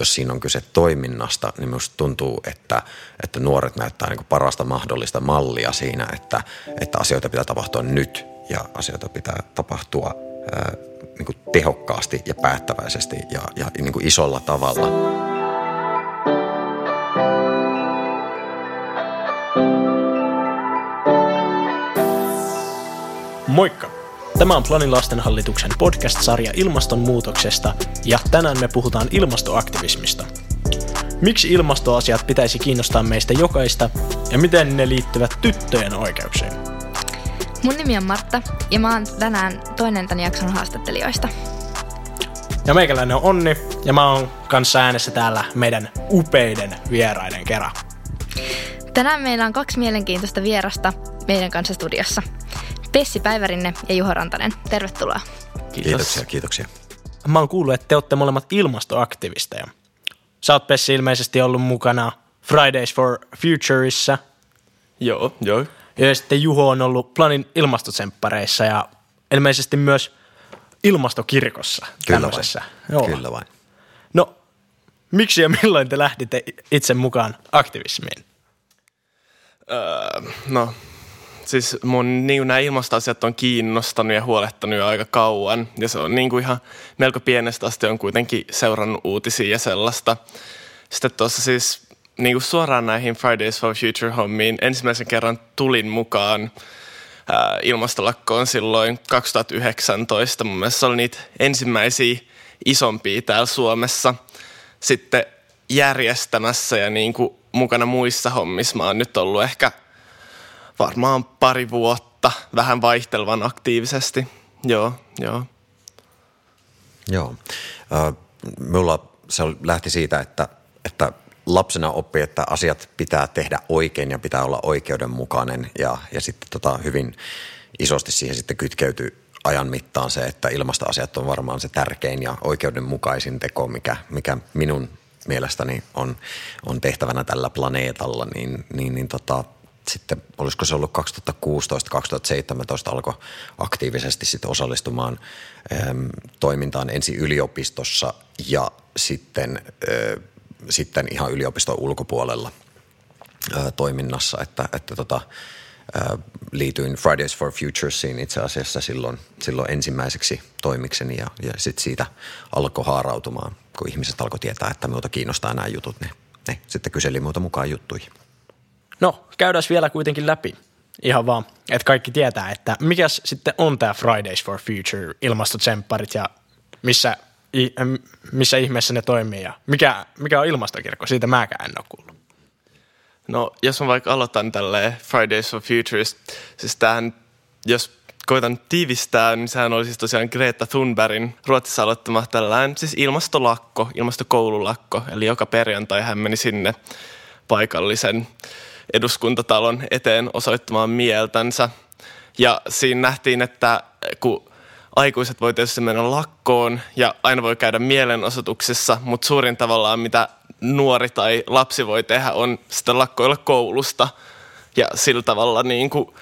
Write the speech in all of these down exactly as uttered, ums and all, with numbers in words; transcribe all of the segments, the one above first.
jos siinä on kyse toiminnasta, niin minusta tuntuu, että, että nuoret näyttää niin kuin parasta mahdollista mallia siinä, että, että asioita pitää tapahtua nyt ja asioita pitää tapahtua ää, niin kuin tehokkaasti ja päättäväisesti ja, ja niin kuin isolla tavalla. Moikka! Tämä on Planin lastenhallituksen podcast-sarja ilmastonmuutoksesta ja tänään me puhutaan ilmastoaktivismista. Miksi ilmastoasiat pitäisi kiinnostaa meistä jokaista ja miten ne liittyvät tyttöjen oikeuksiin? Mun nimi on Martta ja mä oon tänään toinen tämän jakson haastattelijoista. Ja meikäläinen on Onni ja mä oon kanssa äänessä täällä meidän upeiden vieraiden kera. Tänään meillä on kaksi mielenkiintoista vierasta meidän kanssa studiossa. Pessi Päivärinne ja Juho Rantanen, tervetuloa. Kiitos. Kiitoksia, kiitoksia. Mä oon kuullut, että te olette molemmat ilmastoaktivisteja. Sä oot, Pessi, ilmeisesti ollut mukana Fridays for Futureissa. Joo, joo. Ja sitten Juho on ollut Planin ilmastotsemppareissa ja ilmeisesti myös ilmastokirkossa. Kyllä vain, kyllä vain. No, miksi ja milloin te lähditte itse mukaan aktivismiin? Öö, no... Siis mun niin nämä ilmastoasiat on kiinnostanut ja huolettanut jo aika kauan. Ja se on niin kuin ihan melko pienestä asti on kuitenkin seurannut uutisia ja sellaista. Sitten tuossa siis niin kuin suoraan näihin Fridays for Future-hommiin ensimmäisen kerran tulin mukaan ää, ilmastolakkoon silloin kaksituhattayhdeksäntoista. Mun mielestä se oli niitä ensimmäisiä isompia täällä Suomessa sitten järjestämässä ja niin kuin mukana muissa hommissa. Mä oon nyt ollut ehkä... Varmaan pari vuotta, vähän vaihtelevan aktiivisesti, joo, joo. Joo, äh, mulla se lähti siitä, että, että lapsena oppi, että asiat pitää tehdä oikein ja pitää olla oikeudenmukainen ja, ja sitten tota hyvin isosti siihen sitten kytkeytyy ajan mittaan se, että ilmastoasiat on varmaan se tärkein ja oikeudenmukaisin teko, mikä, mikä minun mielestäni on, on tehtävänä tällä planeetalla, niin, niin, niin tota... Sitten olisiko se ollut kaksituhattakuusitoista kaksituhattaseitsemäntoista alkoi aktiivisesti sitten osallistumaan äm, toimintaan ensi yliopistossa ja sitten, ä, sitten ihan yliopiston ulkopuolella ä, toiminnassa, että, että tota, ä, liityin Fridays for Futuresiin itse asiassa silloin, silloin ensimmäiseksi toimikseni ja, ja sitten siitä alkoi haarautumaan, kun ihmiset alkoi tietää, että muuta kiinnostaa nämä jutut, ne, ne sitten kyseli muuta mukaan juttuihin. No, käydään vielä kuitenkin läpi. Ihan vaan, että kaikki tietää, että mikä sitten on tämä Fridays for Future, ilmastotsempparit ja missä, missä ihmeessä ne toimii ja mikä, mikä on ilmastokirkko, siitä mäkään en ole kuullut. No, jos mä vaikka aloitan tälleen Fridays for Futures, siis tämähän, jos koitan tiivistää, niin sehän oli siis tosiaan Greta Thunbergin Ruotsissa aloittama tällainen siis ilmastolakko, ilmastokoululakko, eli joka perjantai hän meni sinne paikallisen eduskuntatalon eteen osoittamaan mieltänsä. Ja siinä nähtiin, että kun aikuiset voi tietysti mennä lakkoon ja aina voi käydä mielenosoituksissa, mutta suurin tavallaan mitä nuori tai lapsi voi tehdä on sitä lakkoilla koulusta ja sillä tavalla niin kuin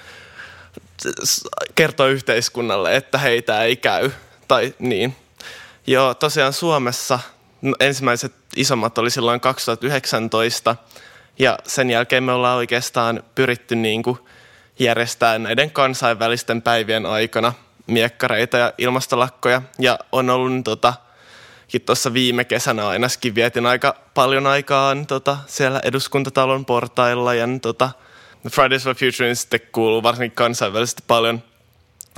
kertoo yhteiskunnalle, että heitä ei käy tai niin. Joo, tosiaan Suomessa ensimmäiset isommat oli silloin kaksituhattayhdeksäntoista. Ja sen jälkeen me ollaan oikeastaan pyritty niin kuin järjestämään näiden kansainvälisten päivien aikana miekkareita ja ilmastolakkoja. Ja on ollut tota, tuossa viime kesänä ainakin vietin aika paljon aikaa tota, siellä eduskuntatalon portailla. Ja tota, Fridays for Future sitten kuuluu varsinkin kansainvälisesti paljon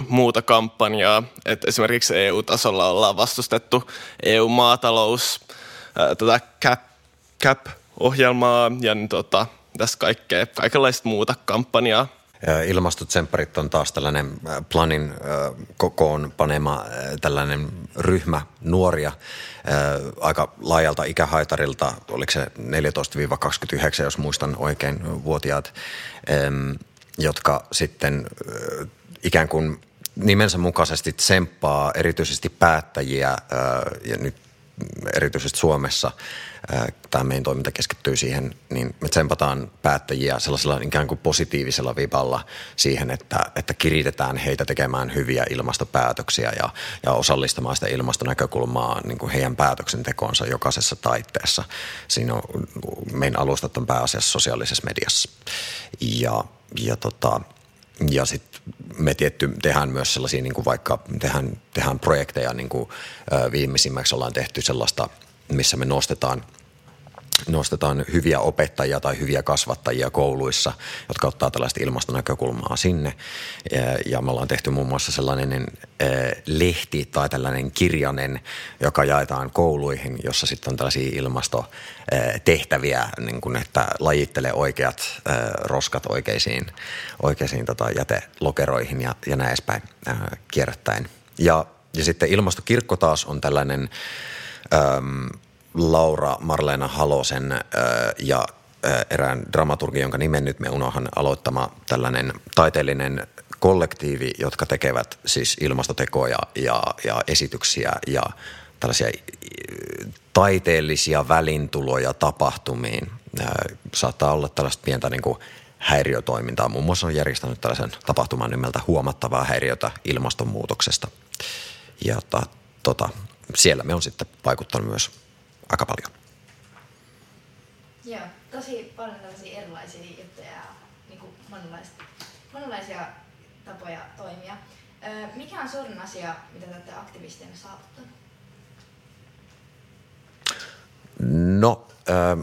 muuta kampanjaa. Et esimerkiksi E U-tasolla ollaan vastustettu E U-maatalous, ää, tota cap, cap ohjelmaa ja tota, tässä kaikkea, kaikenlaista muuta kampanjaa. Ilmastotsempparit on taas tällainen Planin kokoon panema tällainen ryhmä nuoria aika laajalta ikähaitarilta, oliko se neljätoista kaksikymmentäyhdeksän, jos muistan oikein, vuotiaat, jotka sitten ikään kuin nimensä mukaisesti tsemppaa erityisesti päättäjiä ja nyt erityisesti Suomessa tämä meidän toiminta keskittyy siihen, niin me tsempataan päättäjiä sellaisella ikään kuin positiivisella vipalla siihen, että, että kiritetään heitä tekemään hyviä ilmastopäätöksiä ja, ja osallistamaan sitä ilmastonäkökulmaa niin kuin heidän päätöksentekoonsa jokaisessa taitteessa. Siinä on, meidän alustat on pääasiassa sosiaalisessa mediassa ja, ja tota... Ja sitten me tietty tehdään myös sellaisia, niin kuin vaikka tehdään, tehdään projekteja, niin kuin viimeisimmäksi ollaan tehty sellaista, missä me nostetaan, nostetaan hyviä opettajia tai hyviä kasvattajia kouluissa, jotka ottaa tällaista ilmastonäkökulmaa sinne. Ja me ollaan tehty muun muassa sellainen lehti tai tällainen kirjanen, joka jaetaan kouluihin, jossa sitten on tällaisia ilmastotehtäviä, niin kuin että lajittele oikeat roskat oikeisiin, oikeisiin tota jätelokeroihin ja, ja näin edespäin kierrättäen. Ja, ja sitten ilmastokirkko taas on tällainen... Öm, Laura Marleena Halosen äh, ja äh, erään dramaturgi, jonka nimen nyt me unohan aloittama tällainen taiteellinen kollektiivi, jotka tekevät siis ilmastotekoja ja, ja esityksiä ja tällaisia taiteellisia välintuloja tapahtumiin. Äh, saattaa olla tällaista pientä niin kuin häiriötoimintaa. Muun muassa on järjestänyt tällaisen tapahtuman nimeltä huomattavaa häiriötä ilmastonmuutoksesta. Ja ta, tota, siellä me on sitten vaikuttanut myös aika paljon. Joo, tosi paljon tällaisia erilaisia juttuja ja niin kuin monenlaisia tapoja toimia. Öö, mikä on suurin asia, mitä te olette aktivisteina saavuttaneet? No, öö,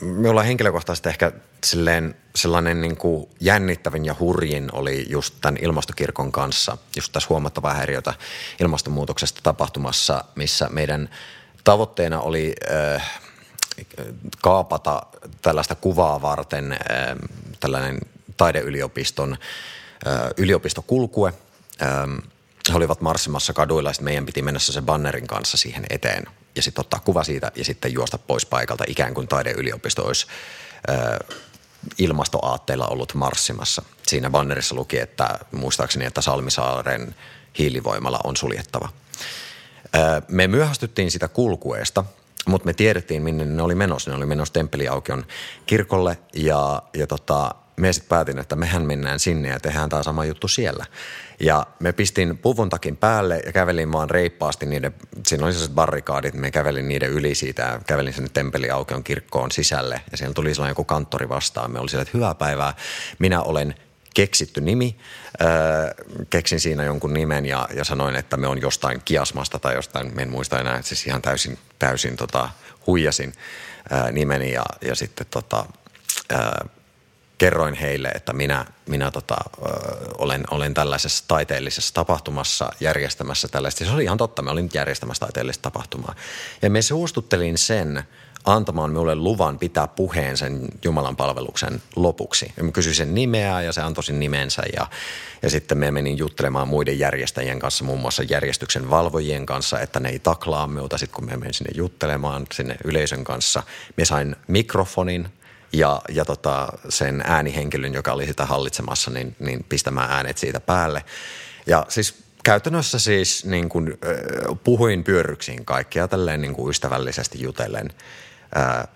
me ollaan henkilökohtaisesti ehkä silleen, sellainen niin kuin jännittävin ja hurjin oli just tämän ilmastokirkon kanssa, just tässä huomattavaa häiriötä ilmastonmuutoksesta tapahtumassa, missä meidän tavoitteena oli äh, kaapata tällaista kuvaa varten äh, tällainen taideyliopiston äh, yliopistokulkue. Ähm, he olivat marssimassa kaduilla ja meidän piti mennä sen bannerin kanssa siihen eteen ja sitten ottaa kuva siitä ja sitten juosta pois paikalta. Ikään kuin taideyliopisto olisi äh, ilmastoaatteilla ollut marssimassa. Siinä bannerissa luki, että muistaakseni, että Salmisaaren hiilivoimala on suljettava. Me myöhästyttiin sitä kulkueesta, mutta me tiedettiin, minne ne oli menossa. Ne oli menossa Temppeliaukion kirkolle ja, ja tota, me sitten päätin, että mehän mennään sinne ja tehdään tämä sama juttu siellä. Ja me pistin puvun takin päälle ja kävelin vaan reippaasti niiden, siinä oli sellaiset barrikaadit, me kävelin niiden yli siitä ja kävelin sinne Temppeliaukion kirkkoon sisälle. Ja siellä tuli sellainen joku kanttori vastaan. Me oli siellä, että hyvää päivää, minä olen keksitty nimi. Öö, keksin siinä jonkun nimen ja, ja sanoin, että me on jostain Kiasmasta tai jostain, en muista enää, että siis ihan täysin, täysin tota, huijasin öö, nimeni ja, ja sitten tota, öö, kerroin heille, että minä, minä tota, öö, olen, olen tällaisessa taiteellisessa tapahtumassa järjestämässä tällaista. Se oli ihan totta, me olin järjestämässä taiteellista tapahtumaa. Ja me suostuttelin sen antamaan minulle luvan pitää puheen sen Jumalan palveluksen lopuksi. Mä kysyin sen nimeä ja se antoi sen nimensä ja, ja sitten me menin juttelemaan muiden järjestäjien kanssa, muun muassa järjestyksen valvojien kanssa, että ne ei taklaa minulta. Sitten kun me menin sinne juttelemaan sinne yleisön kanssa, me sain mikrofonin ja, ja tota, sen äänihenkilön, joka oli sitä hallitsemassa, niin, niin pistämään äänet siitä päälle. Ja siis käytännössä siis niin kuin, puhuin pyörryksiin kaikkia tälleen niin kuin ystävällisesti jutellen. Ää,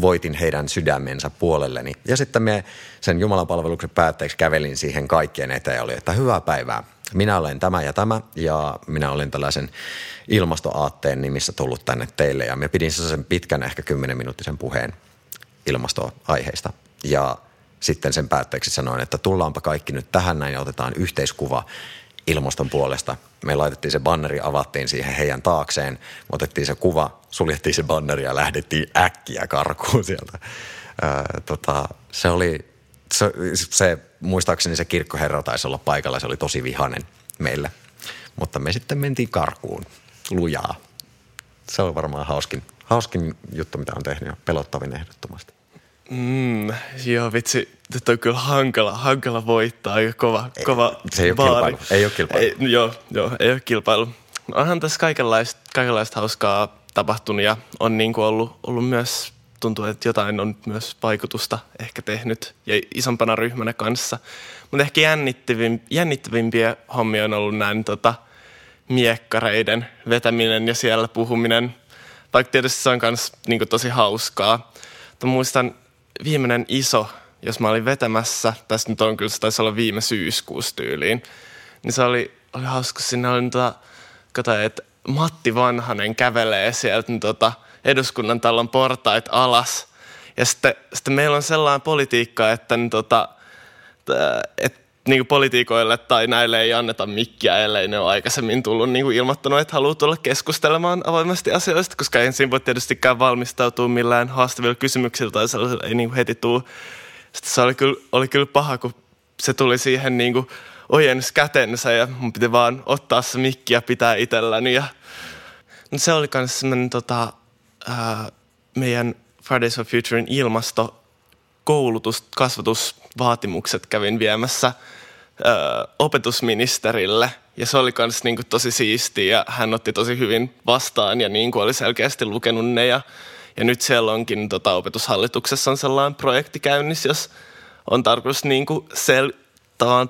voitin heidän sydämensä puolelleni. Ja sitten me sen Jumalan palveluksen päätteeksi kävelin siihen kaikkien eteen ja oli, että hyvää päivää. Minä olen tämä ja tämä ja minä olen tällaisen ilmastoaatteen nimissä tullut tänne teille. Ja me pidin sen pitkän ehkä kymmenen minuuttisen puheen ilmastoaiheista. Ja sitten sen päätteeksi sanoin, että tullaanpa kaikki nyt tähän näin ja otetaan yhteiskuva ilmaston puolesta. Me laitettiin se banneri, avattiin siihen heidän taakseen, otettiin se kuva, suljettiin se banneri ja lähdettiin äkkiä karkuun sieltä. Öö, tota, se oli, se, se, muistaakseni se kirkkoherra taisi olla paikalla, se oli tosi vihainen meille. Mutta me sitten mentiin karkuun, lujaa. Se on varmaan hauskin, hauskin juttu, mitä on tehnyt ja pelottavin ehdottomasti. Mm, joo, vitsi. Nyt on kyllä hankala, hankala voittaa. Aika kova, ei, kova se ei baari. Ole ei ole kilpailu. Ei, joo, joo, ei ole kilpailu. Onhan tässä kaikenlaista, kaikenlaista hauskaa tapahtunut ja on niin kuin ollut, ollut myös, tuntuu, että jotain on myös vaikutusta ehkä tehnyt ja isompana ryhmänä kanssa. Mutta ehkä jännittävim, jännittävimpiä hommia on ollut näin tota, miekkareiden vetäminen ja siellä puhuminen. Vaikka tietysti se on myös niin tosi hauskaa. Mutta muistan viimeinen iso, jos mä olin vetämässä, tässä nyt on kyllä, se taisi olla viime syyskuussa tyyliin, niin se oli, oli hauska, kun siinä oli tota, kato, että Matti Vanhanen kävelee sieltä niin tota, eduskunnan talon portait alas. Ja sitten, sitten meillä on sellainen politiikka, että niin tota, et, niin politiikoille tai näille ei anneta mikkiä, ellei ne ole aikaisemmin tullut niin ilmoittanut, että haluaa tulla keskustelemaan avoimesti asioista, koska ensin voi tietystikään valmistautua millään haastavilla kysymyksillä tai sellaisilla ei niin heti tule. Sitten se oli kyllä, oli kyllä paha, kun se tuli siihen niin ojennus kätensä ja mun piti vaan ottaa se mikki ja pitää itselläni. Ja... No, se oli myös semmoinen tota, äh, meidän Fridays for Futurein ilmasto koulutus, kasvatusvaatimukset kävin viemässä ö, opetusministerille ja se oli kans niinku tosi siistiä ja hän otti tosi hyvin vastaan ja niinku oli selkeästi lukenut ne ja, ja nyt siellä onkin tota, opetushallituksessa on sellainen projekti käynnissä, jos on tarkoitus niinku sel-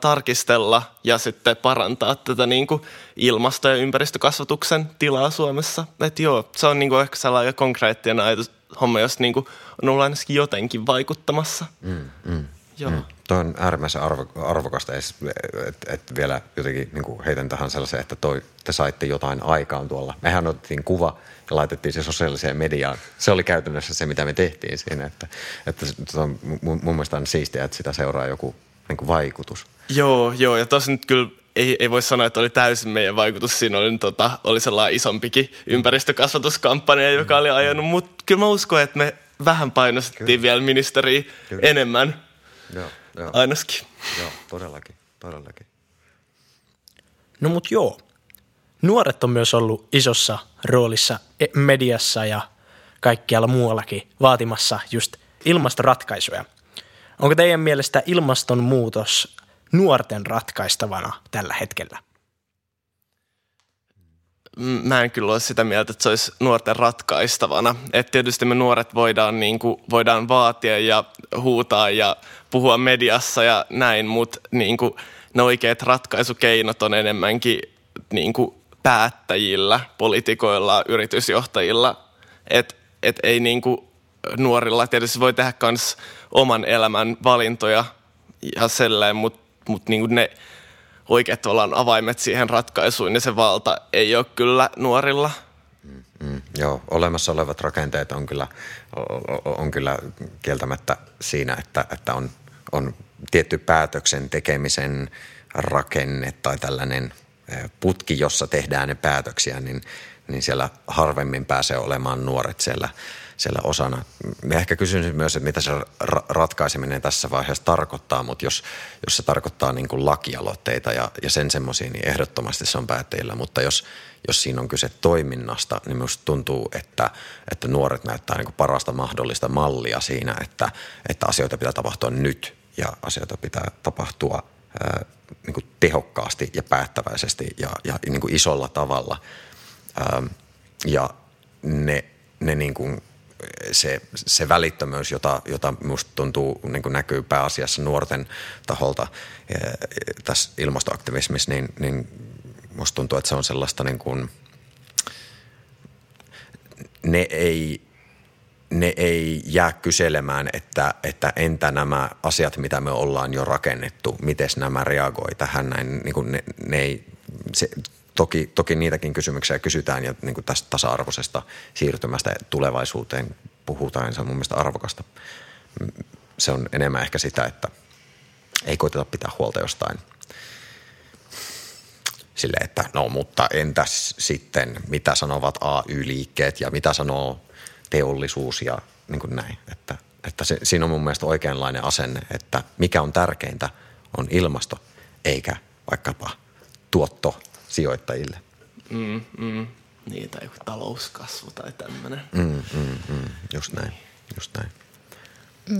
tarkistella ja sitten parantaa tätä niinku ilmasto- ja ympäristökasvatuksen tilaa Suomessa. Et joo, se on niinku ehkä sellainen konkreettinen ajatus. Homma, jos niin kuin on ollut ainakin jotenkin vaikuttamassa. Mm, mm, Joo. Mm. Tuo on äärimmäisen arvo, arvokasta, että et vielä jotenkin niin kuin heitän tähän sellaisen, että toi, te saitte jotain aikaan tuolla. Mehän otettiin kuva ja laitettiin se sosiaaliseen mediaan. Se oli käytännössä se, mitä me tehtiin siinä. Että, että on, mun, mun mielestä on siistiä, että sitä seuraa joku niin kuin vaikutus. Joo, joo. Ja tossa nyt kyllä... Ei, ei voi sanoa, että oli täysin meidän vaikutus. Siinä oli, tota, oli sellainen isompikin ympäristökasvatuskampanja, joka oli ajanut. Mutta kyllä mä uskon, että me vähän painostettiin kyllä. vielä ministeriä kyllä. enemmän. Joo, joo. Ainakin. Joo, todellakin, todellakin. No mut joo. Nuoret on myös ollut isossa roolissa mediassa ja kaikkialla muuallakin vaatimassa just ilmastoratkaisuja. Onko teidän mielestä ilmastonmuutos nuorten ratkaistavana tällä hetkellä? Mä en kyllä ole sitä mieltä, että se olisi nuorten ratkaistavana. Et tietysti me nuoret voidaan, niin kuin, voidaan vaatia ja huutaa ja puhua mediassa ja näin, mutta niin kuin, ne oikeat ratkaisukeinot on enemmänkin niin kuin päättäjillä, poliitikoilla, yritysjohtajilla. Et, et ei niin kuin, nuorilla tietysti voi tehdä myös oman elämän valintoja ja selleen, mutta Mutta niinku ne oikeat avaimet siihen ratkaisuun ja se valta ei ole kyllä nuorilla. Mm, mm, joo, olemassa olevat rakenteet on kyllä, on kyllä kieltämättä siinä, että, että on, on tietty päätöksen tekemisen rakenne tai tällainen putki, jossa tehdään ne päätöksiä, niin, niin siellä harvemmin pääsee olemaan nuoret siellä. siellä osana. Mä ehkä kysyn myös, että mitä se ra- ratkaiseminen tässä vaiheessa tarkoittaa, mutta jos, jos se tarkoittaa niin kuin lakialoitteita ja, ja sen semmoisia, niin ehdottomasti se on päättäjillä, mutta jos, jos siinä on kyse toiminnasta, niin minusta tuntuu, että, että nuoret näyttää niin kuin parasta mahdollista mallia siinä, että, että asioita pitää tapahtua nyt ja asioita pitää tapahtua ää, niin kuin tehokkaasti ja päättäväisesti ja, ja niin kuin isolla tavalla. Ää, ja ne, ne niin kuin Se, se välittömyys, jota, jota musta tuntuu, niin kuin näkyy pääasiassa nuorten taholta e, tässä ilmastoaktivismissa, niin, niin musta tuntuu, että se on sellaista niin kuin, ne ei, ne ei jää kyselemään, että, että entä nämä asiat, mitä me ollaan jo rakennettu, mites nämä reagoi tähän näin, niin kuin ne, ne ei, se, Toki, toki niitäkin kysymyksiä kysytään ja niin kuin tästä tasa-arvoisesta siirtymästä tulevaisuuteen puhutaan, se on mun mielestä arvokasta. Se on enemmän ehkä sitä, että ei koiteta pitää huolta jostain sille, että no mutta entäs sitten, mitä sanovat A Y-liikkeet ja mitä sanoo teollisuus ja niin kuin näin. Että, että se, siinä on mun mielestä oikeanlainen asenne, että mikä on tärkeintä on ilmasto eikä vaikkapa tuotto sijoittajille. Mm, mm. Niin, tai joku talouskasvu tai tämmöinen. Mm, mm, mm. Just näin, just näin.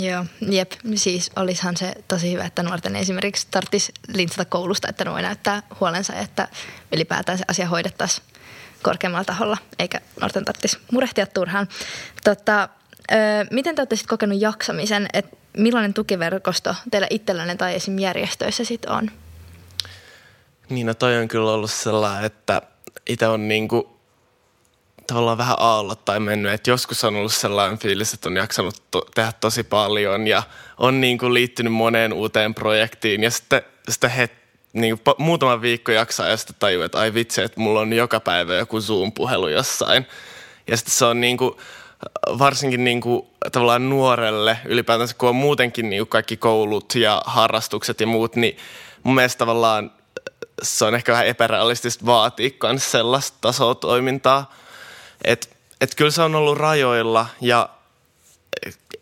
Joo, jep. Siis olisihan se tosi hyvä, että nuorten esimerkiksi tarvitsisi lintsata koulusta, että ne voi näyttää huolensa ja että ylipäätään se asia hoidettaisiin korkeammalla taholla, eikä nuorten tarvitsisi murehtia turhaan. Tota, ö, miten te olette sitten kokenut jaksamisen? Et millainen tukiverkosto teillä itsellänne tai esim. Järjestöissä sitten on? Niin, no toi on kyllä ollut sellainen, että itse on niinku tavallaan vähän aallot tai mennyt, että joskus on ollut sellainen fiilis, että on jaksanut to- tehdä tosi paljon ja on niin kuin liittynyt moneen uuteen projektiin ja sitten, sitten heti niin kuin muutama viikko jaksaa ja sitten tajuu, että ai vitsi, että mulla on joka päivä joku Zoom-puhelu jossain. Ja sitten se on niin kuin, varsinkin niin kuin, tavallaan nuorelle ylipäätänsä, kun on muutenkin niin kuin kaikki koulut ja harrastukset ja muut, niin mun mielestä tavallaan se on ehkä vähän epärealistista vaatia myös sellaista tasoa toimintaa. Että et kyllä se on ollut rajoilla ja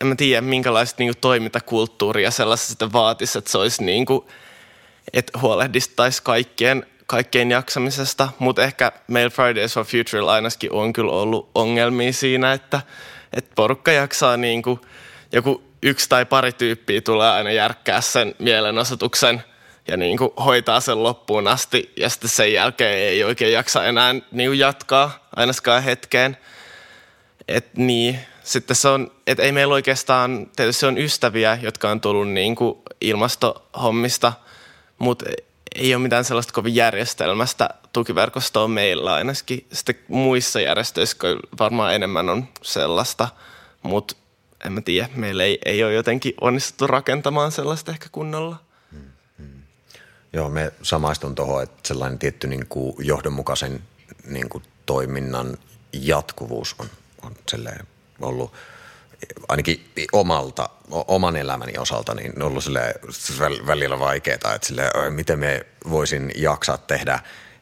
en mä tiedä, minkälaista niin kuin toimintakulttuuria sellaista sitten vaatisi, että se olisi niin kuin, että huolehdistaisi kaikkien, kaikkien jaksamisesta, mutta ehkä meillä Fridays for Future ainakin on kyllä ollut ongelmia siinä, että, että porukka jaksaa niin kuin, joku yksi tai pari tyyppiä tulee aina järkkää sen mielenosoituksen ja niin kuin hoitaa sen loppuun asti ja sitten sen jälkeen ei oikein jaksa enää niin kuin jatkaa ainakaan hetkeen. Että niin, sitten se on, että ei meillä oikeastaan, tietysti on ystäviä, jotka on tullut niin kuin ilmastohommista, mutta ei ole mitään sellaista kovin järjestelmästä tukiverkostoa meillä ainakin. Sitten muissa järjestöissä varmaan enemmän on sellaista, mutta en mä tiedä, meillä ei, ei ole jotenkin onnistuttu rakentamaan sellaista ehkä kunnolla. Mm-hmm. Joo, me samaistun tuohon, että sellainen tietty niin kuin johdonmukaisen niin kuin toiminnan jatkuvuus on, on ollut ainakin omalta, oman elämäni osalta, niin on ollut välillä vaikeaa, että silleen, miten me voisin jaksaa tehdä,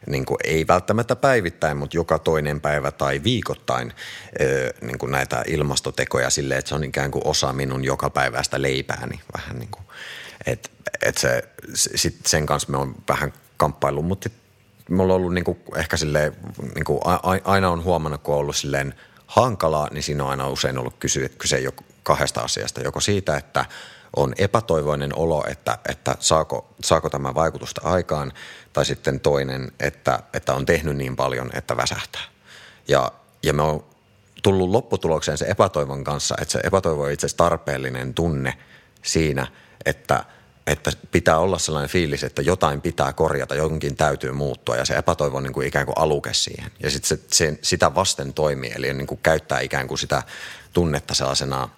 niin kuin, ei välttämättä päivittäin, mutta joka toinen päivä tai viikoittain niin kuin näitä ilmastotekoja silleen, että se on ikään kuin osa minun joka päiväistä leipääni. Vähän niin kuin, että, että se, sit sen kanssa me on vähän kamppaillut, mutta me ollaan ollut niin kuin, ehkä silleen, niin kuin, aina on huomannut, kun on ollut silleen, hankalaa, niin siinä on aina usein ollut kyse, kyse kahdesta asiasta. Joko siitä, että on epätoivoinen olo, että, että saako, saako tämä vaikutusta aikaan, tai sitten toinen, että, että on tehnyt niin paljon, että väsähtää. Ja, ja me on tullut lopputulokseen se epätoivon kanssa, että se epätoivo on itse asiassa tarpeellinen tunne siinä, että, että pitää olla sellainen fiilis, että jotain pitää korjata, jonkin täytyy muuttua ja se epätoivo on niin kuin ikään kuin aluke siihen. Ja sitten se, se, sitä vasten toimii, eli niin kuin käyttää ikään kuin sitä tunnetta sellaisena,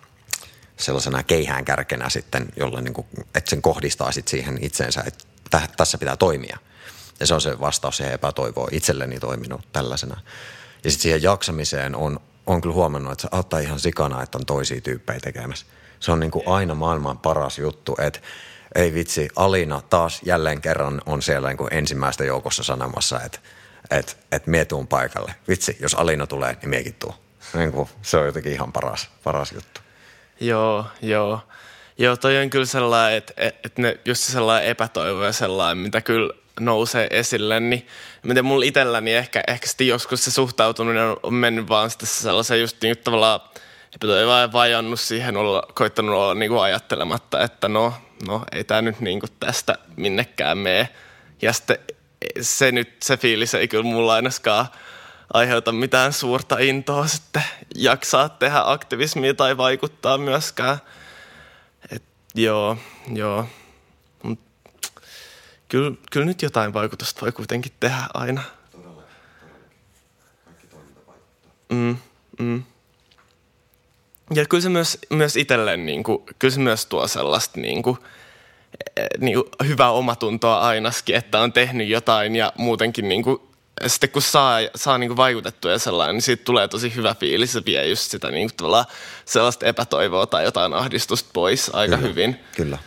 sellaisena keihään kärkenä sitten, jolla niin kuin, että sen kohdistaa sitten siihen itseensä, että tä, tässä pitää toimia. Ja se on se vastaus siihen epätoivoon, itselleni toiminut tällaisena. Ja sitten siihen jaksamiseen on, on kyllä huomannut, että se auttaa ihan sikana, että on toisia tyyppejä tekemässä. Se on niin kuin aina maailman paras juttu, että ei vitsi, Alina taas jälleen kerran on siellä niin kuin ensimmäistä joukossa sanomassa, että, että, että mie tuun paikalle. Vitsi, jos Alina tulee, niin miekin tuun. Niin kuin, se on jotenkin ihan paras, paras juttu. Joo, joo. Joo, toi on kyllä sellainen, että, että ne, just sellainen epätoivo ja sellainen, mitä kyllä nousee esille, niin miten mulla itselläni ehkä, ehkä sitten joskus se suhtautuminen on, on mennyt vaan sitten sellaisen just niin kuin tavallaan, ei vaan vajannut siihen, olla, koittanut olla niin kuin ajattelematta, että no, no ei tämä nyt niin kuin tästä minnekään mene. Ja sitten se, nyt, se fiilis ei kyllä mulla ainakaan aiheuta mitään suurta intoa sitten jaksaa tehdä aktivismia tai vaikuttaa myöskään. Et joo, joo. Mut kyllä, kyllä nyt jotain vaikutusta voi kuitenkin tehdä aina. Todella, todella. Kaikki toiminta vaikuttaa. Mm, mm. Ja kyllä se myös, myös itselleen, niin kuin, kyllä se myös tuo sellaista niin kuin, niin kuin hyvää omatuntoa ainakin, että on tehnyt jotain ja muutenkin niin kuin, sitten kun saa, saa niin kuin vaikutettua ja sellainen, niin siitä tulee tosi hyvä fiilis ja vie just sitä niin kuin tavallaan sellaista epätoivoa tai jotain ahdistusta pois aika kyllä, hyvin. Kyllä,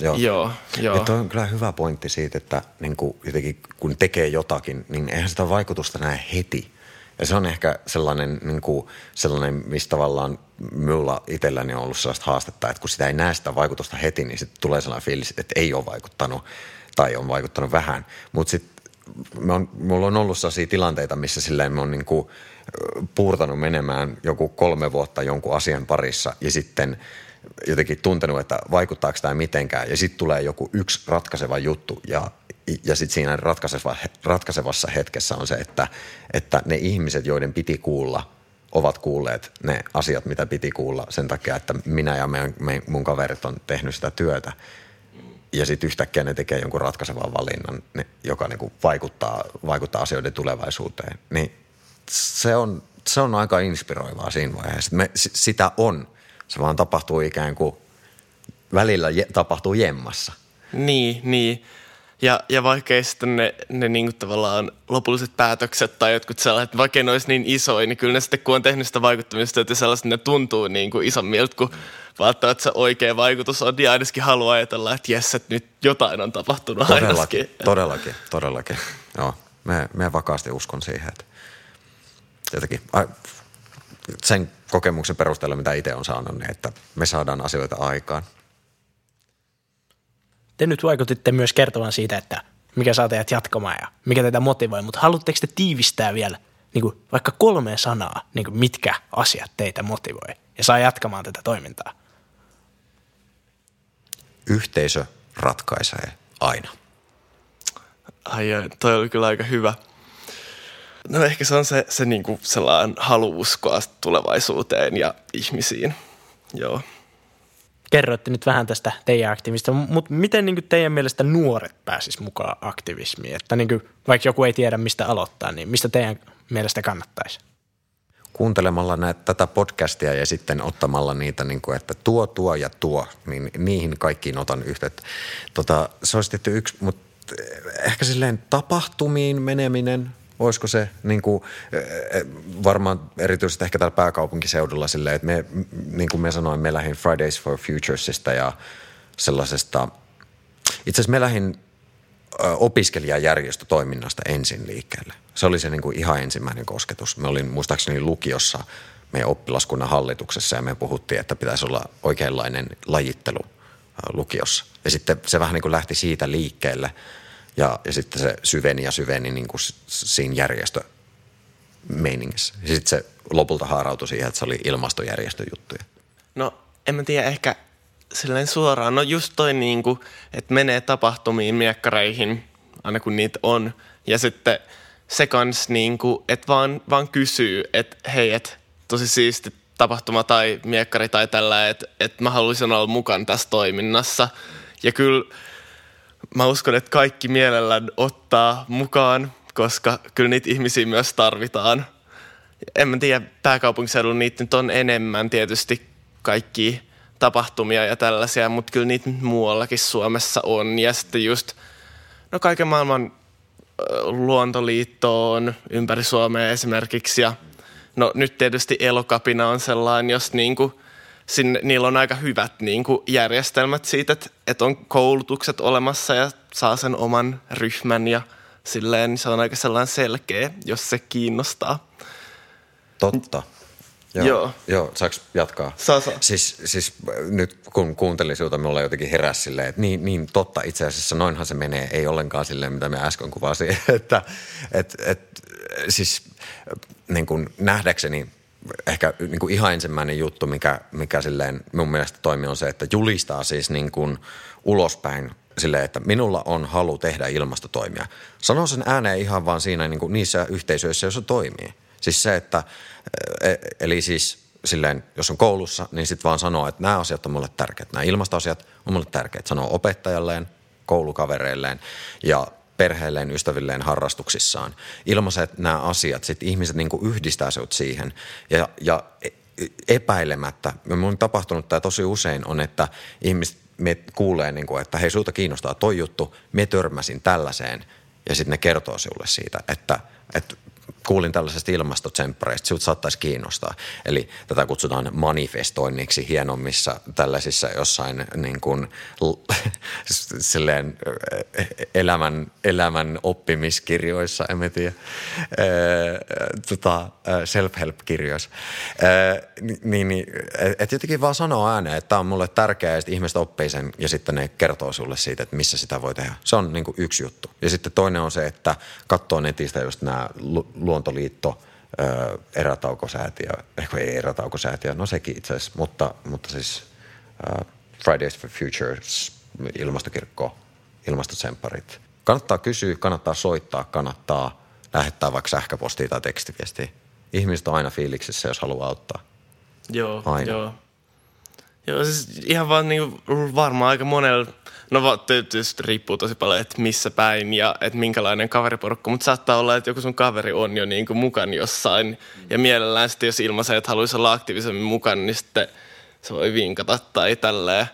joo. joo, joo. Ja toi on kyllä hyvä pointti siitä, että niin kuin jotenkin kun tekee jotakin, niin eihän sitä vaikutusta näe heti. Ja se on ehkä sellainen, niin kuin, sellainen mistä tavallaan minulla itselläni on ollut sellaista haastetta, että kun sitä ei näe sitä vaikutusta heti, niin sitten tulee sellainen fiilis, että ei ole vaikuttanut tai on vaikuttanut vähän. Mutta sitten minulla on ollut sellaisia tilanteita, missä silleen minä olen niin kuin puurtanut menemään joku kolme vuotta jonkun asian parissa ja sitten jotenkin tuntenut, että vaikuttaako tämä mitenkään. Ja sitten tulee joku yksi ratkaiseva juttu ja Ja sitten siinä ratkaiseva, ratkaisevassa hetkessä on se, että, että ne ihmiset, joiden piti kuulla, ovat kuulleet ne asiat, mitä piti kuulla sen takia, että minä ja meidän, me, mun kaverit on tehnyt sitä työtä. Ja sitten yhtäkkiä ne tekee jonkun ratkaisevan valinnan, ne, joka niinku vaikuttaa, vaikuttaa asioiden tulevaisuuteen. Niin se on, se on aika inspiroivaa siinä vaiheessa. Me, sitä on. Se vaan tapahtuu ikään kuin, välillä je, tapahtuu jemmassa. Niin, niin. Ja, ja vaikkei sitten ne, ne niinku tavallaan lopulliset päätökset tai jotkut sellaiset, vaikkei ne olisi niin isoja, niin kyllä ne sitten kun on tehnyt sitä vaikuttamista, että sellaiset ne tuntuu niinku isommilta, kun vaattaa, että se oikea vaikutus on, niin ainakin haluaa ajatella, että jes, että nyt jotain on tapahtunut todellakin, ainakin. Todellakin, todellakin. Joo, me, me vakaasti uskon siihen, että jotenkin sen kokemuksen perusteella, mitä itse on saanut, niin että me saadaan asioita aikaan. Te nyt vaikutitte myös kertomaan siitä, että mikä saa teidät jatkamaan ja mikä teitä motivoi, mutta haluatteko te tiivistää vielä niin kuin vaikka kolme sanaa, niin kuin mitkä asiat teitä motivoi ja saa jatkamaan tätä toimintaa? Yhteisö ratkaisee aina. Ai, toi oli kyllä aika hyvä. No ehkä se on se, se niin kuin sellainen halu uskoa tulevaisuuteen ja ihmisiin, joo. Kerroitte nyt vähän tästä teidän aktiivista, mutta miten niin kuin teidän mielestä nuoret pääsis mukaan aktivismiin? Että niin kuin, vaikka joku ei tiedä, mistä aloittaa, niin mistä teidän mielestä kannattaisi? Kuuntelemalla näitä, tätä podcastia ja sitten ottamalla niitä, niin kuin, että tuo, tuo ja tuo, niin niihin kaikkiin otan yhteyttä. Tota, se olisi tietty yksi, mutta ehkä silleen tapahtumiin meneminen. Olisiko se niin kuin, varmaan erityisesti ehkä täällä pääkaupunkiseudulla silleen, että me, niin kuin me sanoin, me lähdin Fridays for Futuresista ja sellaisesta, itse asiassa me lähdin opiskelijajärjestötoiminnasta ensin liikkeelle. Se oli se niin kuin ihan ensimmäinen kosketus. Me olin muistaakseni lukiossa meidän oppilaskunnan hallituksessa ja me puhuttiin, että pitäisi olla oikeanlainen lajittelu lukiossa. Ja sitten se vähän niin kuin lähti siitä liikkeelle. Ja, ja sitten se syveni ja syveni niin kuin siinä järjestömeiningissä. Sitten se lopulta haarautui siihen, että se oli ilmastojärjestöjuttuja. No en mä tiedä, ehkä silleen suoraan. No just toi niin kuin, että menee tapahtumiin, miekkareihin, aina kun niitä on. Ja sitten se kans niin kuin, että vaan, vaan kysyy, että hei, että tosi siisti tapahtuma tai miekkari tai tällä, että, että mä haluaisin olla mukana tässä toiminnassa. Ja kyllä... Mä uskon, että kaikki mielellään ottaa mukaan, koska kyllä niitä ihmisiä myös tarvitaan. En mä tiedä, pääkaupunkiseudulla niitä nyt on enemmän tietysti kaikkia tapahtumia ja tällaisia, mutta kyllä niitä muuallakin Suomessa on. Ja sitten just, no kaiken maailman Luontoliitto on ympäri Suomea esimerkiksi. Ja no nyt tietysti Elokapina on sellainen, jos niinku... Sinne, niillä on aika hyvät niin kuin, järjestelmät siitä, että, että on koulutukset olemassa ja saa sen oman ryhmän ja silleen, niin se on aika sellainen selkeä, jos se kiinnostaa. Totta. Joo. Joo. Joo, saanko jatkaa? Saa, saa. Siis, siis nyt kun kuuntelin sinulta, me ollaan jotenkin heräs silleen, että niin, niin totta itse asiassa noinhan se menee, ei ollenkaan silleen, mitä me äsken kuvasin, että et, et, siis niin kuin nähdäkseni ehkä niin kuin ihan ensimmäinen juttu, mikä, mikä silleen mun mielestä toimii, on se, että julistaa siis niin kuin ulospäin silleen, että minulla on halu tehdä ilmastotoimia. Sano sen ääneen ihan vaan siinä niin kuin niissä yhteisöissä, joissa toimii. Siis se, että eli siis silleen, jos on koulussa, niin sitten vaan sanoo, että nämä asiat on mulle tärkeät. Nämä ilmastoasiat on mulle tärkeät. Sanoo opettajalleen, koulukavereilleen ja perheelleen, ystävilleen, harrastuksissaan. Ilmaiset nämä asiat, sitten ihmiset niin kuin yhdistää sut siihen. Ja, ja epäilemättä, minulla on tapahtunut tämä tosi usein, on, että ihmiset me kuulee, niin kuin, että hei, sulta kiinnostaa toi juttu, me törmäsin tällaiseen. Ja sitten ne kertoo sinulle siitä, että, että kuulin tällaisesta ilmastotsemppareista, sinut saattaisi kiinnostaa. Eli tätä kutsutaan manifestoinniksi hienommissa tällaisissa jossain niin kuin silleen elämän, elämän oppimiskirjoissa, en mä tiedä, tota, self-help-kirjoissa. Niin, niin, että jotenkin vaan sanoo ääneen, että tämä on mulle tärkeää ja sitten ihmiset oppii sen ja sitten ne kertoo sulle siitä, että missä sitä voi tehdä. Se on niin kuin yksi juttu. Ja sitten toinen on se, että katsoo netistä just nämä Luontoliitto, erätaukosäätiö, ei erätaukosäätiö, no sekin itse asiassa, mutta, mutta siis Fridays for Future, ilmastokirkko, ilmastotsempparit. Kannattaa kysyä, kannattaa soittaa, kannattaa lähettää vaikka sähköpostia tai tekstiviestiä. Ihmiset on aina fiiliksissä, jos haluaa auttaa. Joo, aina. Joo. Joo, siis ihan vaan niinku varmaan aika monella, no tietysti riippuu tosi paljon, että missä päin ja että minkälainen kaveriporukka, mutta saattaa olla, että joku sun kaveri on jo niinku mukaan jossain. Ja mielellään sitten, jos ilmaisee, että haluaisi olla aktiivisemmin mukaan, niin sitten se voi vinkata tai tälleen.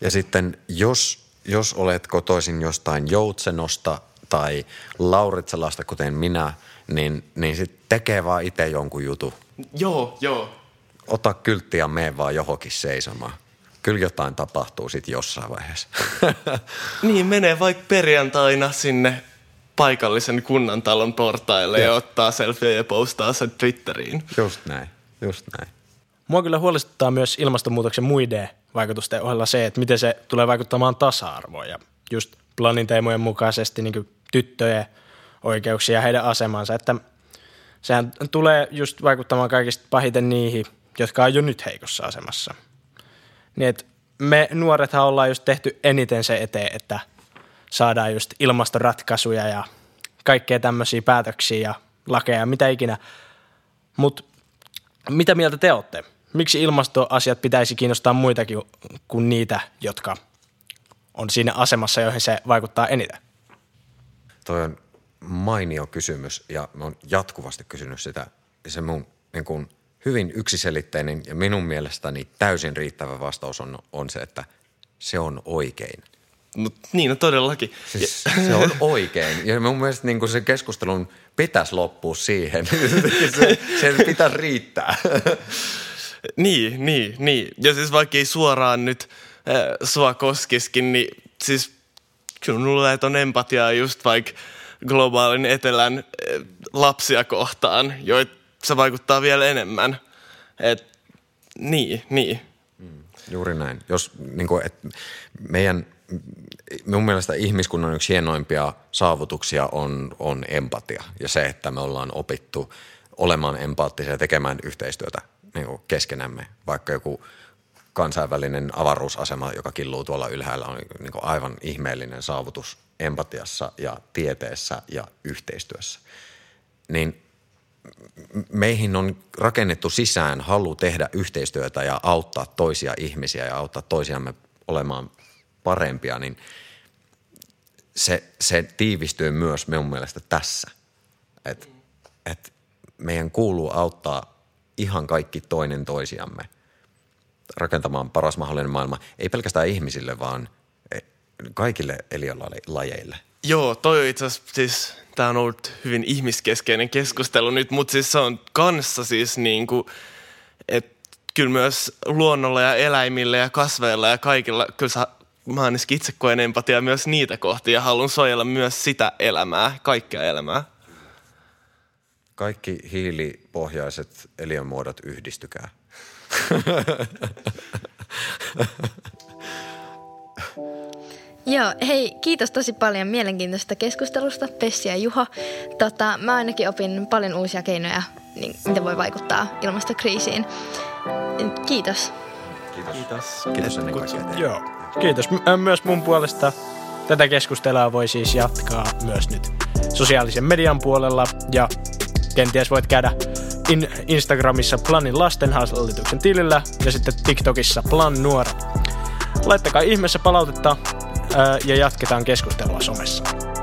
Ja sitten jos, jos olet kotoisin jostain Joutsenosta tai Lauritsalasta, kuten minä, niin, niin sitten tekee vaan itse jonkun jutun. Joo, joo. Ota kyltti ja mene vaan johonkin seisomaan. Kyllä jotain tapahtuu sitten jossain vaiheessa. Niin, menee vaikka perjantaina sinne paikallisen kunnantalon portaille ja, ja ottaa selfieä ja postaa sen Twitteriin. Just näin, just näin. Mua kyllä huolestuttaa myös ilmastonmuutoksen muiden vaikutusten ohella se, että miten se tulee vaikuttamaan tasa-arvoon. Ja just Planin teemojen mukaisesti niin tyttöjen oikeuksia ja heidän asemansa, että sehän tulee just vaikuttamaan kaikista pahiten niihin, jotka on jo nyt heikossa asemassa. Niin, että me nuorethan ollaan just tehty eniten se eteen, että saadaan just ilmastoratkaisuja ja kaikkea tämmöisiä päätöksiä ja lakeja, mitä ikinä. Mutta mitä mieltä te olette? Miksi ilmastoasiat pitäisi kiinnostaa muitakin kuin niitä, jotka on siinä asemassa, joihin se vaikuttaa eniten? Toi on mainio kysymys ja mä oon jatkuvasti kysynyt sitä. Se mun niin kun hyvin yksiselitteinen ja minun mielestäni täysin riittävä vastaus on, on se, että se on oikein. No, niin, no todellakin. Siis se on oikein. Ja mun mielestä niin kun se keskustelun pitäisi loppua siihen. se, se pitäisi riittää. Niin, niin, niin. Ja siis vaikka ei suoraan nyt äh, sua koskisikin, niin siis kyllä mulla ei ton empatiaa just vaikka globaalin etelän äh, lapsia kohtaan, joita se vaikuttaa vielä enemmän. Et, niin, niin. Mm, juuri näin. Jos niin kuin, et meidän, mun mielestä ihmiskunnan yksi hienoimpia saavutuksia on, on empatia ja se, että me ollaan opittu olemaan empaattisia ja tekemään yhteistyötä niin kuin keskenämme, vaikka joku kansainvälinen avaruusasema, joka killuu tuolla ylhäällä, on niin kuin aivan ihmeellinen saavutus empatiassa ja tieteessä ja yhteistyössä. Niin meihin on rakennettu sisään halu tehdä yhteistyötä ja auttaa toisia ihmisiä ja auttaa toisiamme olemaan parempia, niin se, se tiivistyy myös minun mielestä tässä. Että et meidän kuuluu auttaa ihan kaikki toinen toisiamme rakentamaan paras mahdollinen maailma, ei pelkästään ihmisille, vaan kaikille eliölajeille. Joo, toi on itse asiassa, siis tää on ollut hyvin ihmiskeskeinen keskustelu nyt, mutta siis se on kanssa siis niinku, että kyllä myös luonnolla ja eläimillä ja kasveilla ja kaikilla, kyllä sä, mä oon itse koen empatiaa myös niitä kohtia ja haluan suojella myös sitä elämää, kaikkea elämää. Kaikki hiilipohjaiset eliömuodot yhdistykää. Joo, hei, kiitos tosi paljon mielenkiintoisesta keskustelusta, Pessi ja Juha. Tota, mä ainakin opin paljon uusia keinoja, niin, miten voi vaikuttaa ilmastokriisiin. Kiitos. Kiitos. Kiitos. Kiitos ennen kaikkea teille. Joo, kiitos. Myös mun puolesta tätä keskustelua voi siis jatkaa myös nyt sosiaalisen median puolella ja kenties voit käydä in- Instagramissa Planin lastenhallituksen tilillä ja sitten TikTokissa Plan Nuoret. Laittakaa ihmeessä palautetta ää, ja jatketaan keskustelua somessa.